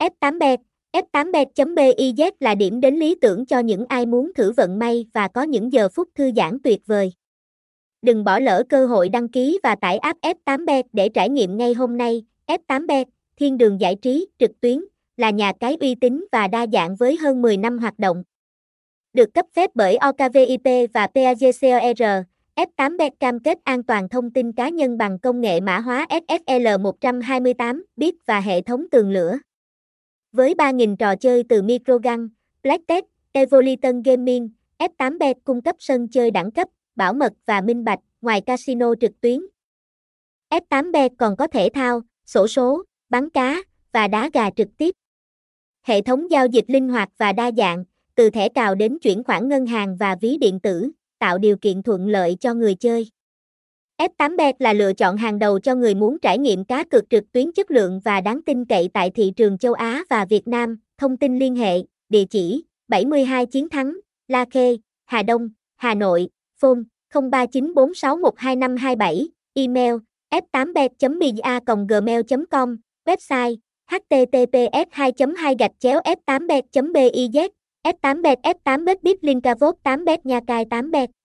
F8bet, f8bet.biz là điểm đến lý tưởng cho những ai muốn thử vận may và có những giờ phút thư giãn tuyệt vời. Đừng bỏ lỡ cơ hội đăng ký và tải app F8bet để trải nghiệm ngay hôm nay. F8bet, thiên đường giải trí trực tuyến, là nhà cái uy tín và đa dạng với hơn 10 năm hoạt động. Được cấp phép bởi OKVIP và PAGCOR, F8bet cam kết an toàn thông tin cá nhân bằng công nghệ mã hóa SSL 128 bit và hệ thống tường lửa. Với 3.000 trò chơi từ Microgaming, Playtech, Evolution Gaming, F8bet cung cấp sân chơi đẳng cấp, bảo mật và minh bạch, ngoài casino trực tuyến. F8bet còn có thể thao, xổ số, bắn cá và đá gà trực tiếp. Hệ thống giao dịch linh hoạt và đa dạng, từ thẻ cào đến chuyển khoản ngân hàng và ví điện tử, tạo điều kiện thuận lợi cho người chơi. F8bet là lựa chọn hàng đầu cho người muốn trải nghiệm cá cược trực tuyến chất lượng và đáng tin cậy tại thị trường châu Á và Việt Nam. Thông tin liên hệ, địa chỉ 72 Chiến Thắng, La Khê, Hà Đông, Hà Nội, phone 0394612527, email f8bet.biz@gmail.com, website https://f8bet.biz. F8bet, F8bet, link avot 8bet, nhà cái 8bet.